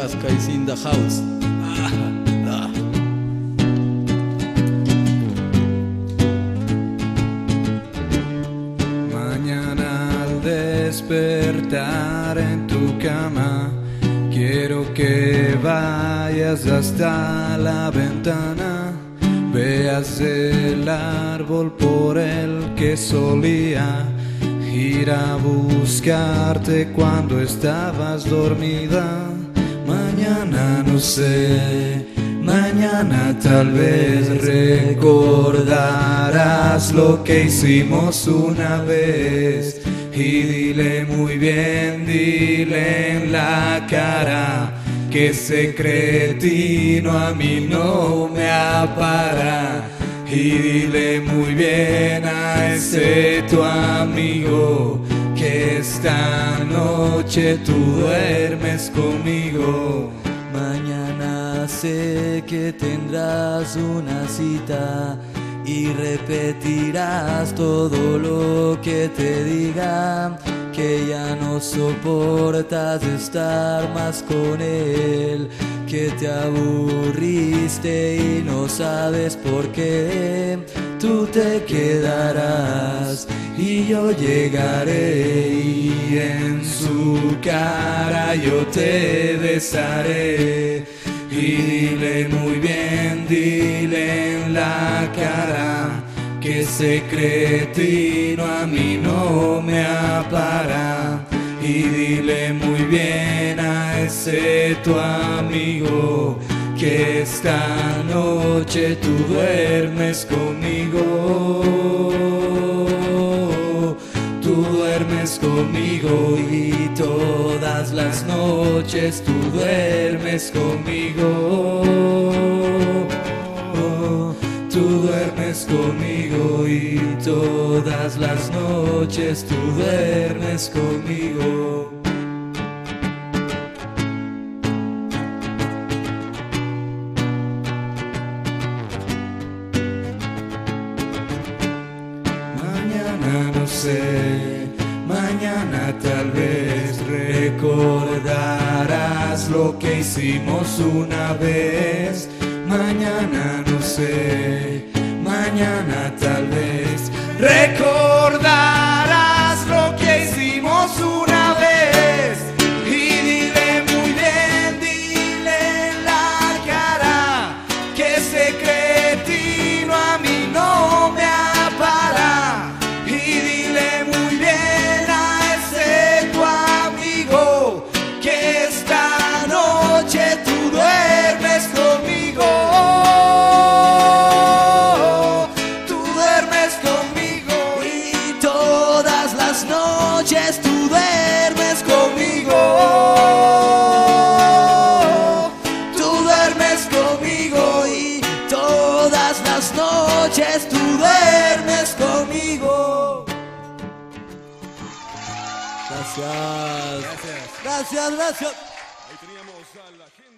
ayahuasca is in the house. Mañana al despertar en tu cama, quiero que vayas hasta la ventana, veas el árbol por el que solía ir a buscarte cuando estabas dormida. Mañana no sé, mañana tal vez recordarás lo que hicimos una vez. Y dile muy bien, dile en la cara que ese cretino a mí no me apará. Y dile muy bien a ese tu amigo que esta noche tú duermes conmigo. Mañana sé que tendrás una cita y repetirás todo lo que te diga, que ya no soportas estar más con él, que te aburriste y no sabes por qué. Tú te quedarás y yo llegaré, y en su cara yo te besaré. Y dile muy bien, dile en la cara que ese cretino a mí no me apará. Y dile muy bien a ese tu amigo que esta noche tú duermes conmigo. Tú duermes conmigo y todas las noches tú duermes conmigo. Tú duermes conmigo y todas las noches tú duermes conmigo. Mañana no sé, mañana tal vez recordarás lo que hicimos una vez. Mañana no sé, mañana tal vez recordarás lo que hicimos una vez. Y dile muy bien, dile en la cara que ese cretino a mí no me apará. Y dile muy bien a ese tu amigo que esta noche tú duermes conmigo. Tú duermes conmigo, tú duermes conmigo y todas las noches tú duermes conmigo. Gracias. Gracias. Ahí teníamos a la gente.